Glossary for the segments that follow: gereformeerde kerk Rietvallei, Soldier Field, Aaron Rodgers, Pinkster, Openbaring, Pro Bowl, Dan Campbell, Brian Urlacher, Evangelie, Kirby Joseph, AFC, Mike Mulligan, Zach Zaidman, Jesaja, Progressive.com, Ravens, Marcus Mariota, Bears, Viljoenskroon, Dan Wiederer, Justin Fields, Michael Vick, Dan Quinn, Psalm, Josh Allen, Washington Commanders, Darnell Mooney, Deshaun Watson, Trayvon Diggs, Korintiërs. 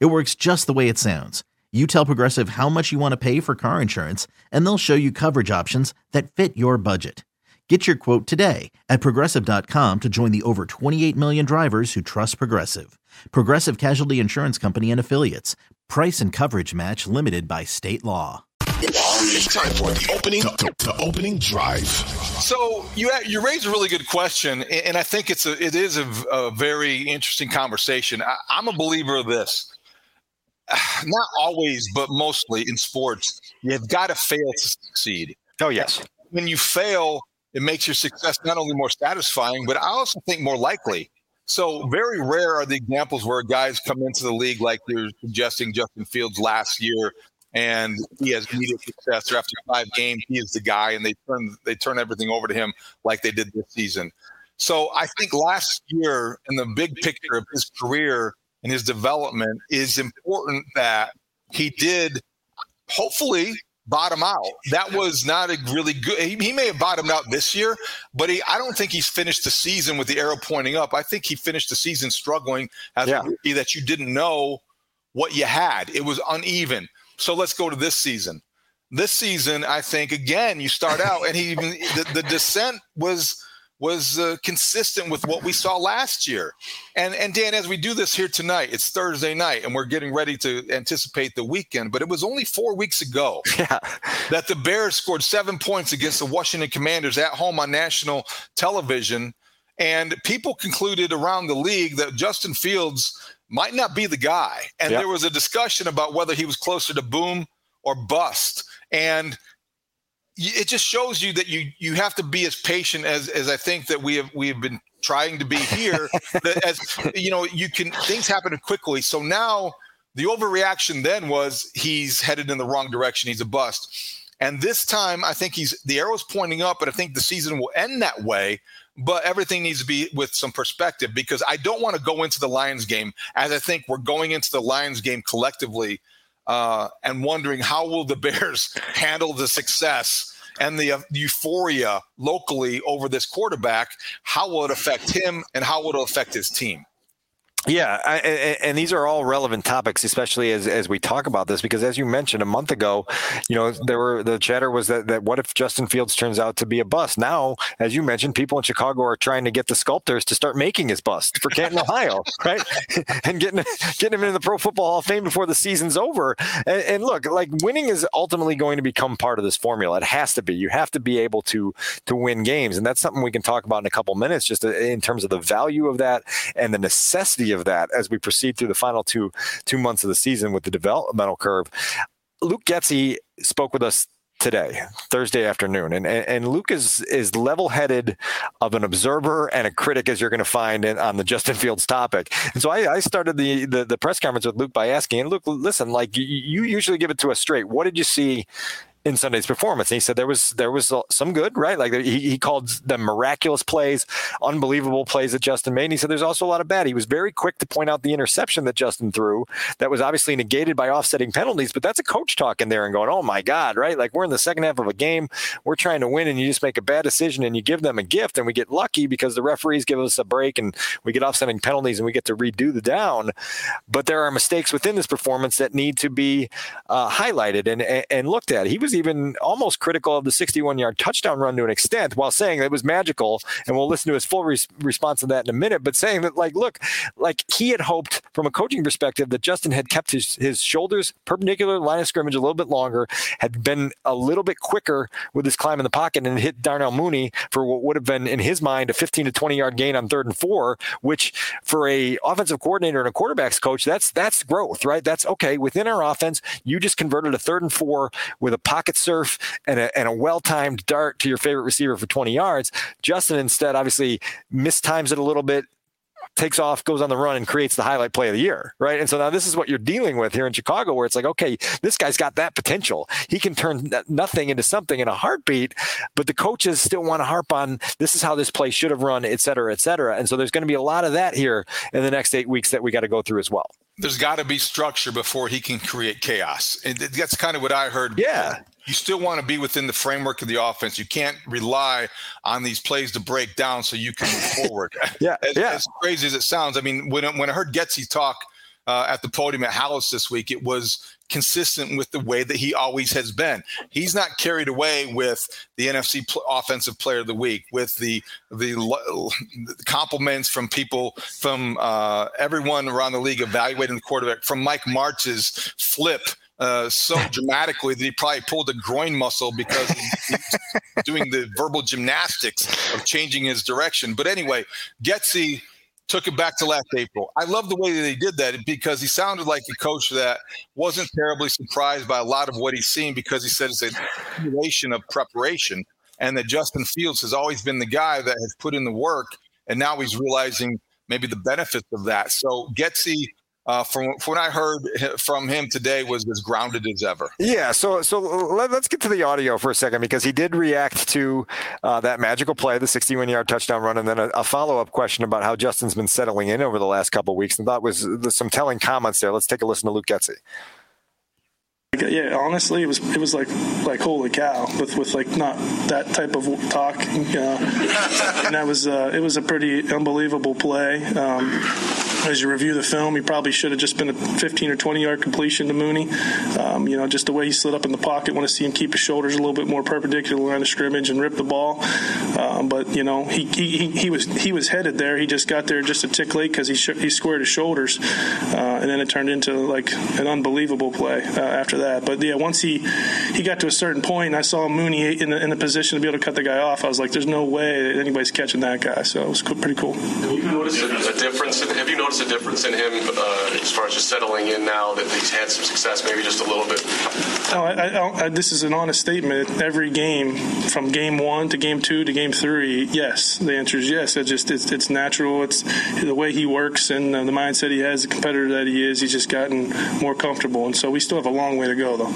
It works just the way it sounds. You tell Progressive how much you want to pay for car insurance, and they'll show you coverage options that fit your budget. Get your quote today at Progressive.com to join the over 28 million drivers who trust Progressive. Progressive Casualty Insurance Company and Affiliates. Price and coverage match limited by state law. It's time for the opening drive. So you raised a really good question, and I think it is a very interesting conversation. I'm a believer of this. Not always, but mostly in sports, you've got to fail to succeed. Oh, yes. When you fail, it makes your success not only more satisfying, but I also think more likely. So very rare are the examples where guys come into the league like you're suggesting Justin Fields last year, and he has immediate success. Or after 5 games, he is the guy, and they turn everything over to him like they did this season. So I think last year, in the big picture of his career, and his development, is important that he did hopefully bottom out. That was not a really good – he may have bottomed out this year, but I don't think he's finished the season with the arrow pointing up. I think he finished the season struggling as a rookie that you didn't know what you had. It was uneven. So let's go to this season. This season, I think, again, you start out, and the descent was consistent with what we saw last year. And Dan, as we do this here tonight, it's Thursday night, and we're getting ready to anticipate the weekend, but it was only 4 weeks ago that the Bears scored 7 points against the Washington Commanders at home on national television, and people concluded around the league that Justin Fields might not be the guy. And there was a discussion about whether he was closer to boom or bust. And it just shows you that you have to be as patient as I think that we have been trying to be here. Things happen quickly. So now the overreaction then was he's headed in the wrong direction. He's a bust. And this time I think the arrow's pointing up, but I think the season will end that way. But everything needs to be with some perspective, because I don't want to go into the Lions game as I think we're going into the Lions game collectively and wondering how will the Bears handle the success and the euphoria locally over this quarterback. How will it affect him, and how will it affect his team? Yeah, and these are all relevant topics, especially as we talk about this, because as you mentioned a month ago, the chatter was that what if Justin Fields turns out to be a bust? Now, as you mentioned, people in Chicago are trying to get the sculptors to start making his bust for Canton, Ohio, right? And getting him into the Pro Football Hall of Fame before the season's over. And look, like, winning is ultimately going to become part of this formula. It has to be. You have to be able to win games, and that's something we can talk about in a couple minutes, just in terms of the value of that and the necessity of that as we proceed through the final two months of the season with the developmental curve. Luke Getsy spoke with us today, Thursday afternoon, and Luke is level-headed of an observer and a critic as you're going to find on the Justin Fields topic. And so I started the press conference with Luke by asking, and Luke, listen, like, you usually give it to us straight. What did you see in Sunday's performance? And he said there was some good, right? Like, he called them miraculous plays, unbelievable plays that Justin made. And he said there's also a lot of bad. He was very quick to point out the interception that Justin threw that was obviously negated by offsetting penalties, but that's a coach talking there and going, oh my God, right? Like, we're in the second half of a game, we're trying to win, and you just make a bad decision and you give them a gift, and we get lucky because the referees give us a break and we get offsetting penalties and we get to redo the down. But there are mistakes within this performance that need to be highlighted and looked at. He was even almost critical of the 61-yard touchdown run to an extent, while saying that it was magical, and we'll listen to his full response to that in a minute, but saying that, like, look, like, he had hoped from a coaching perspective that Justin had kept his shoulders perpendicular to the line of scrimmage a little bit longer, had been a little bit quicker with his climb in the pocket, and hit Darnell Mooney for what would have been, in his mind, a 15 to 20-yard gain on 3rd and 4, which for a offensive coordinator and a quarterback's coach, that's growth, right? That's, okay, within our offense, you just converted a 3rd and 4 with a pocket surf and a well-timed dart to your favorite receiver for 20 yards. Justin instead obviously mistimes it a little bit, takes off, goes on the run, and creates the highlight play of the year, right? And so now this is what you're dealing with here in Chicago, where it's like, okay, this guy's got that potential. He can turn nothing into something in a heartbeat, but the coaches still want to harp on this is how this play should have run, et cetera, et cetera. And so there's going to be a lot of that here in the next 8 weeks that we got to go through as well. There's got to be structure before he can create chaos. And that's kind of what I heard. Yeah. You still want to be within the framework of the offense. You can't rely on these plays to break down so you can move forward. As crazy as it sounds, I mean, when I heard Getsy talk at the podium at Halas this week, it was consistent with the way that he always has been. He's not carried away with the NFC Offensive Player of the Week, with the compliments from people, from everyone around the league evaluating the quarterback, from Mike Martz's flip so dramatically that he probably pulled a groin muscle because he's doing the verbal gymnastics of changing his direction. But anyway, Getsy took it back to last April. I love the way that they did that because he sounded like a coach that wasn't terribly surprised by a lot of what he's seen, because he said it's a continuation of preparation and that Justin Fields has always been the guy that has put in the work, and now he's realizing maybe the benefits of that. So Getsy, from what I heard from him today, was as grounded as ever. Yeah, so let's get to the audio for a second, because he did react to that magical play, the 61-yard touchdown run, and then a follow-up question about how Justin's been settling in over the last couple of weeks, and that was some telling comments there. Let's take a listen to Luke Getsy. Yeah, honestly, it was like holy cow with like not that type of talk, and that was it was a pretty unbelievable play. As you review the film, he probably should have just been a 15 or 20-yard completion to Mooney. Just the way he slid up in the pocket, want to see him keep his shoulders a little bit more perpendicular to the line of scrimmage and rip the ball. But he was headed there. He just got there just a tick late because he squared his shoulders, and then it turned into like an unbelievable play after that. But yeah, once he got to a certain point, and I saw Mooney in the position to be able to cut the guy off, I was like, "There's no way anybody's catching that guy." So it was pretty cool. Have you noticed a difference in him as far as just settling in now that he's had some success, maybe just a little bit? No, this is an honest statement. Every game, from game one to game two to game three, yes, the answer is yes. It's natural. It's the way he works and the mindset he has, the competitor that he is. He's just gotten more comfortable, and so we still have a long way to go, though.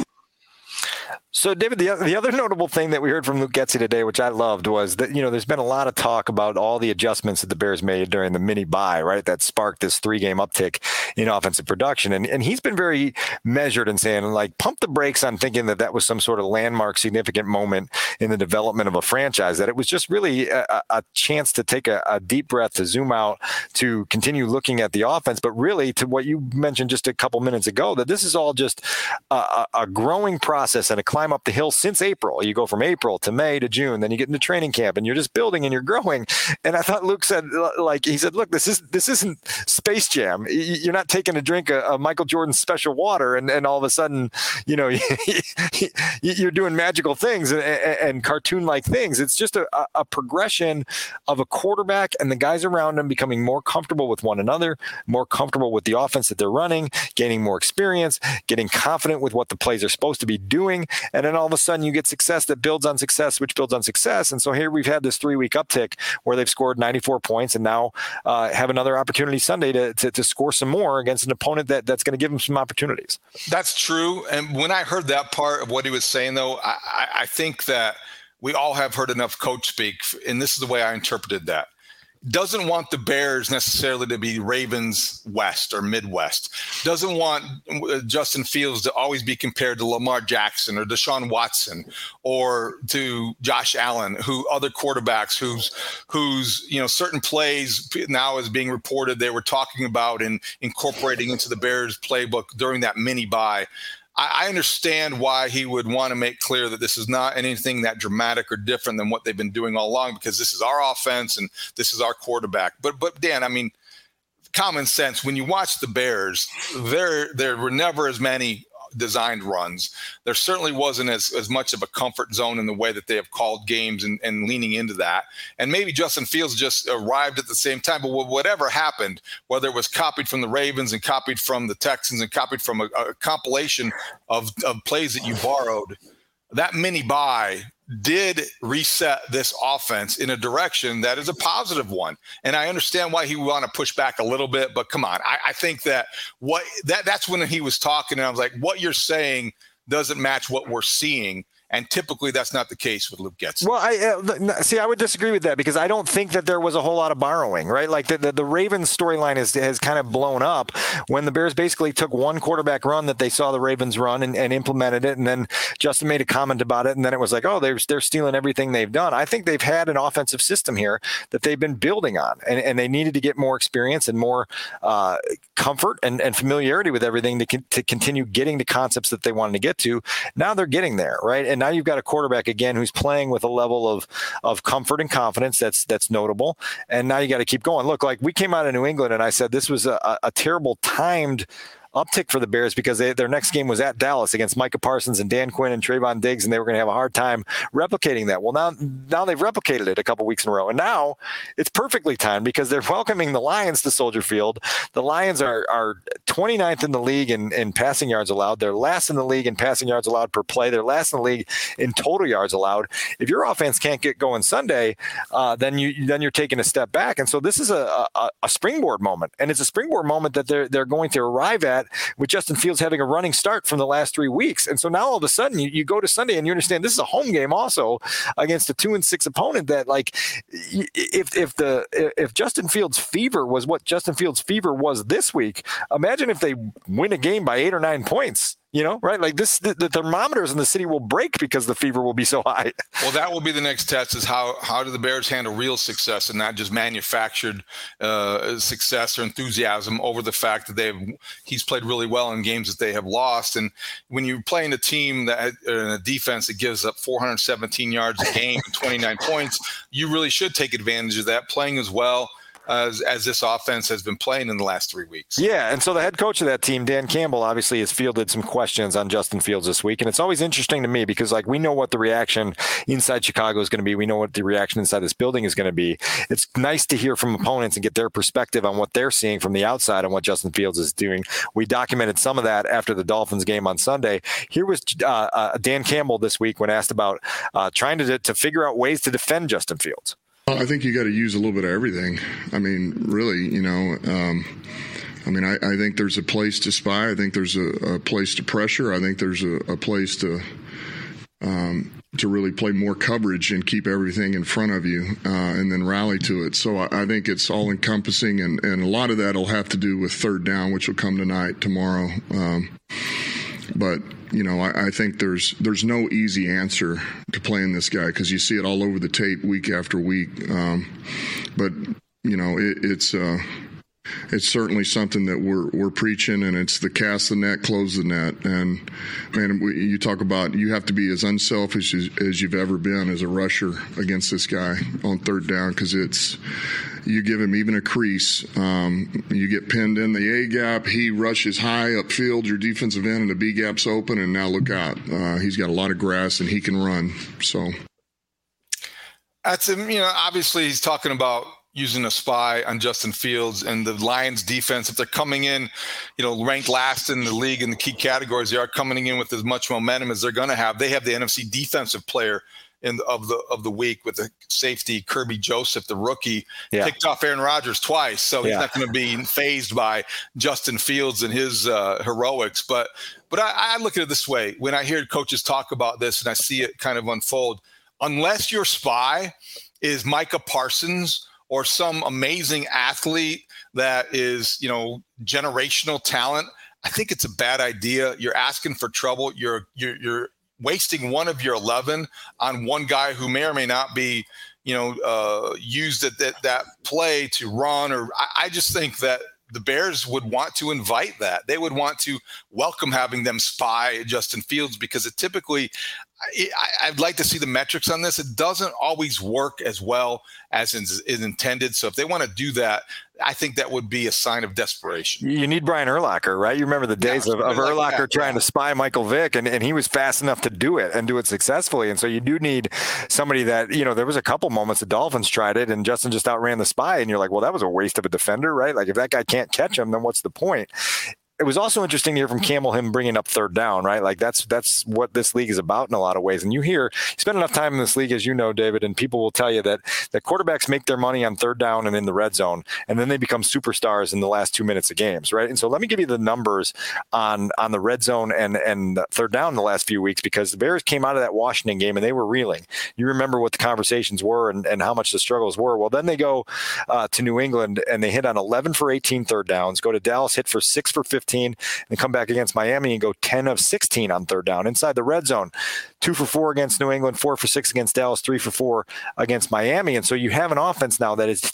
So, David, the other notable thing that we heard from Luke Getsy today, which I loved, was that, there's been a lot of talk about all the adjustments that the Bears made during the mini-bye, right, that sparked this three-game uptick in offensive production. And he's been very measured in saying, like, pump the brakes on thinking that was some sort of landmark, significant moment in the development of a franchise, that it was just really a chance to take a deep breath, to zoom out, to continue looking at the offense, but really to what you mentioned just a couple minutes ago, that this is all just a growing process and a climb up the hill since April. You go from April to May to June, then you get into training camp and you're just building and you're growing. And I thought Luke said, look, this isn't Space Jam. You're not taking a drink of Michael Jordan's special water and all of a sudden, you're doing magical things and cartoon-like things. It's just a progression of a quarterback and the guys around him becoming more comfortable with one another, more comfortable with the offense that they're running, gaining more experience, getting confident with what the plays are supposed to be doing. And then all of a sudden you get success that builds on success, which builds on success. And so here we've had this 3-week uptick where they've scored 94 points and now have another opportunity Sunday to score some more against an opponent that's going to give them some opportunities. That's true. And when I heard that part of what he was saying, though, I think that we all have heard enough coach speak. And this is the way I interpreted that. Doesn't want the Bears necessarily to be Ravens West or Midwest. Doesn't want Justin Fields to always be compared to Lamar Jackson or Deshaun Watson or to Josh Allen, who other quarterbacks whose certain plays now is being reported they were talking about and incorporating into the Bears playbook during that mini bye. I understand why he would want to make clear that this is not anything that dramatic or different than what they've been doing all along, because this is our offense and this is our quarterback. But Dan, I mean, common sense, when you watch the Bears, there were never as many designed runs. There certainly wasn't as much of a comfort zone in the way that they have called games and leaning into that. And maybe Justin Fields just arrived at the same time, but whatever happened, whether it was copied from the Ravens and copied from the Texans and copied from a compilation of plays that you borrowed, that mini bye did reset this offense in a direction that is a positive one. And I understand why he want to push back a little bit, but come on. I think that that's when he was talking and I was like, what you're saying doesn't match what we're seeing. And typically that's not the case with Luke Getsy. Well, I would disagree with that because I don't think that there was a whole lot of borrowing, right? Like the Ravens storyline has kind of blown up when the Bears basically took one quarterback run that they saw the Ravens run and implemented it. And then Justin made a comment about it. And then it was like, oh, they're stealing everything they've done. I think they've had an offensive system here that they've been building on and they needed to get more experience and more comfort and familiarity with everything to continue getting to concepts that they wanted to get to. Now they're getting there, right? And now you've got a quarterback again who's playing with a level of comfort and confidence that's notable. And now you got to keep going. Look, like we came out of New England and I said this was a terrible timed uptick for the Bears because their next game was at Dallas against Micah Parsons and Dan Quinn and Trayvon Diggs, and they were going to have a hard time replicating that. Well, now they've replicated it a couple weeks in a row, and now it's perfectly timed because they're welcoming the Lions to Soldier Field. The Lions are 29th in the league in passing yards allowed. They're last in the league in passing yards allowed per play. They're last in the league in total yards allowed. If your offense can't get going Sunday, then you're taking a step back. And so this is a springboard moment, and it's a springboard moment that they're going to arrive at with Justin Fields having a running start from the last 3 weeks. And so now all of a sudden you go to Sunday and you understand this is a home game also against a 2-6 opponent that, like, if Justin Fields' fever was what Justin Fields' fever was this week, imagine if they win a game by 8 or 9 points. You know, right? Like the thermometers in the city will break because the fever will be so high. Well, that will be the next test is how do the Bears handle real success and not just manufactured success or enthusiasm over the fact that he's played really well in games that they have lost. And when you're playing a team that in a defense that gives up 417 yards a game and 29 points, you really should take advantage of that, playing as well as this offense has been playing in the last 3 weeks. Yeah, and so the head coach of that team, Dan Campbell, obviously has fielded some questions on Justin Fields this week, and it's always interesting to me because, like, we know what the reaction inside Chicago is going to be. We know what the reaction inside this building is going to be. It's nice to hear from opponents and get their perspective on what they're seeing from the outside on what Justin Fields is doing. We documented some of that after the Dolphins game on Sunday. Here was Dan Campbell this week when asked about trying to figure out ways to defend Justin Fields. I think you got to use a little bit of everything. I mean, really, you know, I think there's a place to spy. I think there's a place to pressure. I think there's a place to really play more coverage and keep everything in front of you and then rally to it. So I think it's all encompassing. And a lot of that will have to do with third down, which will come tonight, tomorrow. But, you know, I think there's no easy answer to playing this guy because you see it all over the tape week after week. But, you know, it's certainly something that we're preaching, and it's the cast the net, close the net. And, man, you talk about you have to be as unselfish as you've ever been as a rusher against this guy on third down because it's – you give him even a crease, you get pinned in the A-gap, he rushes high upfield, your defensive end, and the B-gap's open, and now look out. He's got a lot of grass, and he can run. So that's, you know, obviously he's talking about using a spy on Justin Fields and the Lions defense. If they're coming in, you know, ranked last in the league in the key categories, they are coming in with as much momentum as they're going to have. They have the NFC defensive player of the week with the safety Kirby Joseph, the rookie, picked off Aaron Rodgers twice. So he's not going to be fazed by Justin Fields and his heroics. But I look at it this way. When I hear coaches talk about this and I see it kind of unfold, unless your spy is Micah Parsons or some amazing athlete that is, you know, generational talent, I think it's a bad idea. You're asking for trouble. You're wasting one of your 11 on one guy who may or may not be, you know, used at that play to run. Or I just think that the Bears would want to invite that. They would want to welcome having them spy Justin Fields because it typically, I'd like to see the metrics on this. It doesn't always work as well as is intended. So if they want to do that, I think that would be a sign of desperation. You need Brian Urlacher, right? You remember the days of Urlacher trying to spy Michael Vick, and he was fast enough to do it and do it successfully. And so you do need somebody that, you know, there was a couple moments the Dolphins tried it, and Justin just outran the spy, and you're like, well, that was a waste of a defender, right? Like, if that guy can't catch him, then what's the point? It was also interesting to hear from Campbell, him bringing up third down, right? Like that's what this league is about in a lot of ways. And you spend enough time in this league, as you know, David, and people will tell you that quarterbacks make their money on third down and in the red zone, and then they become superstars in the last 2 minutes of games, right? And so let me give you the numbers on the red zone and third down in the last few weeks, because the Bears came out of that Washington game and they were reeling. You remember what the conversations were and how much the struggles were. Well, then they go to New England and they hit on 11 for 18 third downs, go to Dallas, hit for 6 for 15. And come back against Miami and go 10 of 16 on third down inside the red zone, 2 for 4 against New England, 4 for 6 against Dallas, 3 for 4 against Miami. And so you have an offense now that is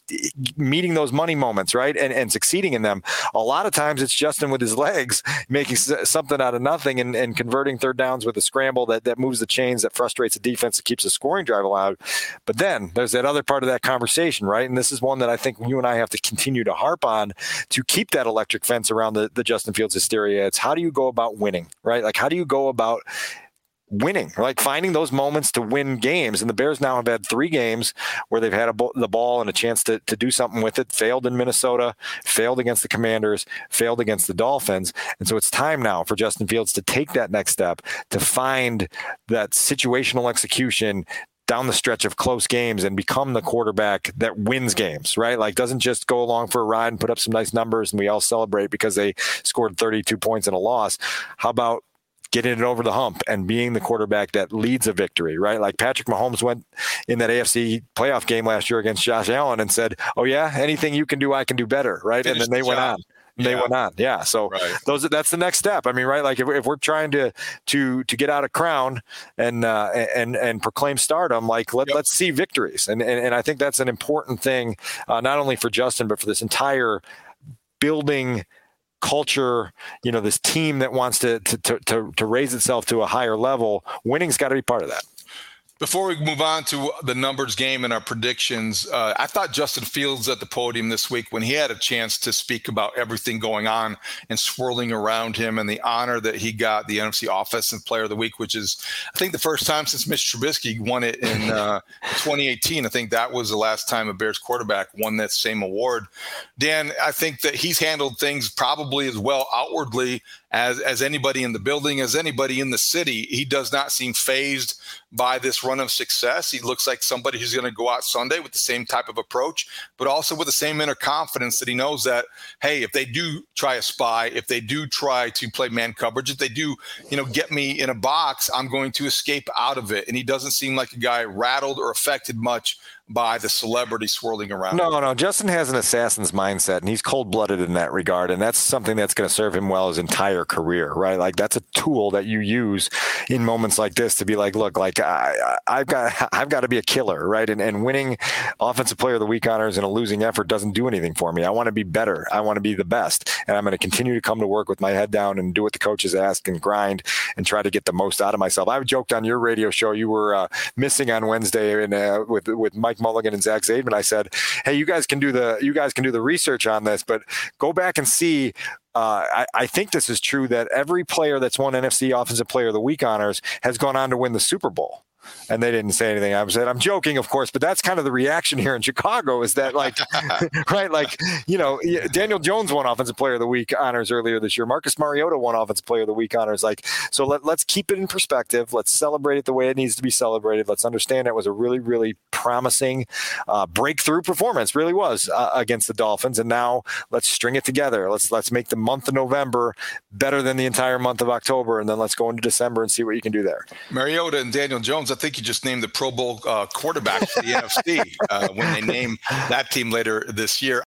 meeting those money moments, right? And succeeding in them. A lot of times it's Justin with his legs making something out of nothing and converting third downs with a scramble that moves the chains, that frustrates the defense, that keeps the scoring drive alive. But then there's that other part of that conversation, right? And this is one that I think you and I have to continue to harp on to keep that electric fence around the Justin Fields hysteria. It's how do you go about winning, right? Like, how do you go about winning, like finding those moments to win games? And the Bears now have had 3 games where they've had the ball and a chance to do something with it. Failed in Minnesota, failed against the Commanders, failed against the Dolphins. And so it's time now for Justin Fields to take that next step, to find that situational execution down the stretch of close games and become the quarterback that wins games, right? Like, doesn't just go along for a ride and put up some nice numbers and we all celebrate because they scored 32 points in a loss. How about getting it over the hump and being the quarterback that leads a victory, right? Like Patrick Mahomes went in that AFC playoff game last year against Josh Allen and said, "Oh yeah, anything you can do, I can do better," right? Finish. And then they went on. They went on. Yeah. So right. That's the next step. I mean, right. Like if we're trying to get out of crown and proclaim stardom, like let's see victories. And I think that's an important thing, not only for Justin, but for this entire building culture, you know, this team that wants to raise itself to a higher level. Winning's got to be part of that. Before we move on to the numbers game and our predictions, I thought Justin Fields at the podium this week, when he had a chance to speak about everything going on and swirling around him and the honor that he got, the NFC Offensive Player of the Week, which is, I think, the first time since Mitch Trubisky won it in 2018. I think that was the last time a Bears quarterback won that same award. Dan, I think that he's handled things probably as well outwardly as anybody in the building, as anybody in the city. He does not seem fazed by this run of success. He looks like somebody who's going to go out Sunday with the same type of approach, but also with the same inner confidence that he knows that, hey, if they do try a spy, if they do try to play man coverage, if they do, get me in a box, I'm going to escape out of it. And he doesn't seem like a guy rattled or affected much by the celebrity swirling around. No. Justin has an assassin's mindset, and he's cold-blooded in that regard, and that's something that's going to serve him well his entire career, right? Like, that's a tool that you use in moments like this to be like, look, like I've got to be a killer, right? And winning Offensive Player of the Week honors in a losing effort doesn't do anything for me. I want to be better. I want to be the best, and I'm going to continue to come to work with my head down and do what the coaches ask and grind and try to get the most out of myself. I joked on your radio show you were missing on Wednesday and with Mike Mulligan and Zach Zaidman. I said, "Hey, you guys can do the research on this, but go back and see." I think this is true that every player that's won NFC Offensive Player of the Week honors has gone on to win the Super Bowl. And they didn't say anything. I said, I'm joking, of course, but that's kind of the reaction here in Chicago is that, like, right? Like, Daniel Jones won Offensive Player of the Week honors earlier this year. Marcus Mariota won Offensive Player of the Week honors. Like, so let's keep it in perspective. Let's celebrate it the way it needs to be celebrated. Let's understand it was a really, really promising breakthrough performance, really was, against the Dolphins. And now let's string it together. Let's make the month of November better than the entire month of October. And then let's go into December and see what you can do there. Mariota and Daniel Jones, I think you just named the Pro Bowl quarterback for the NFC when they name that team later this year.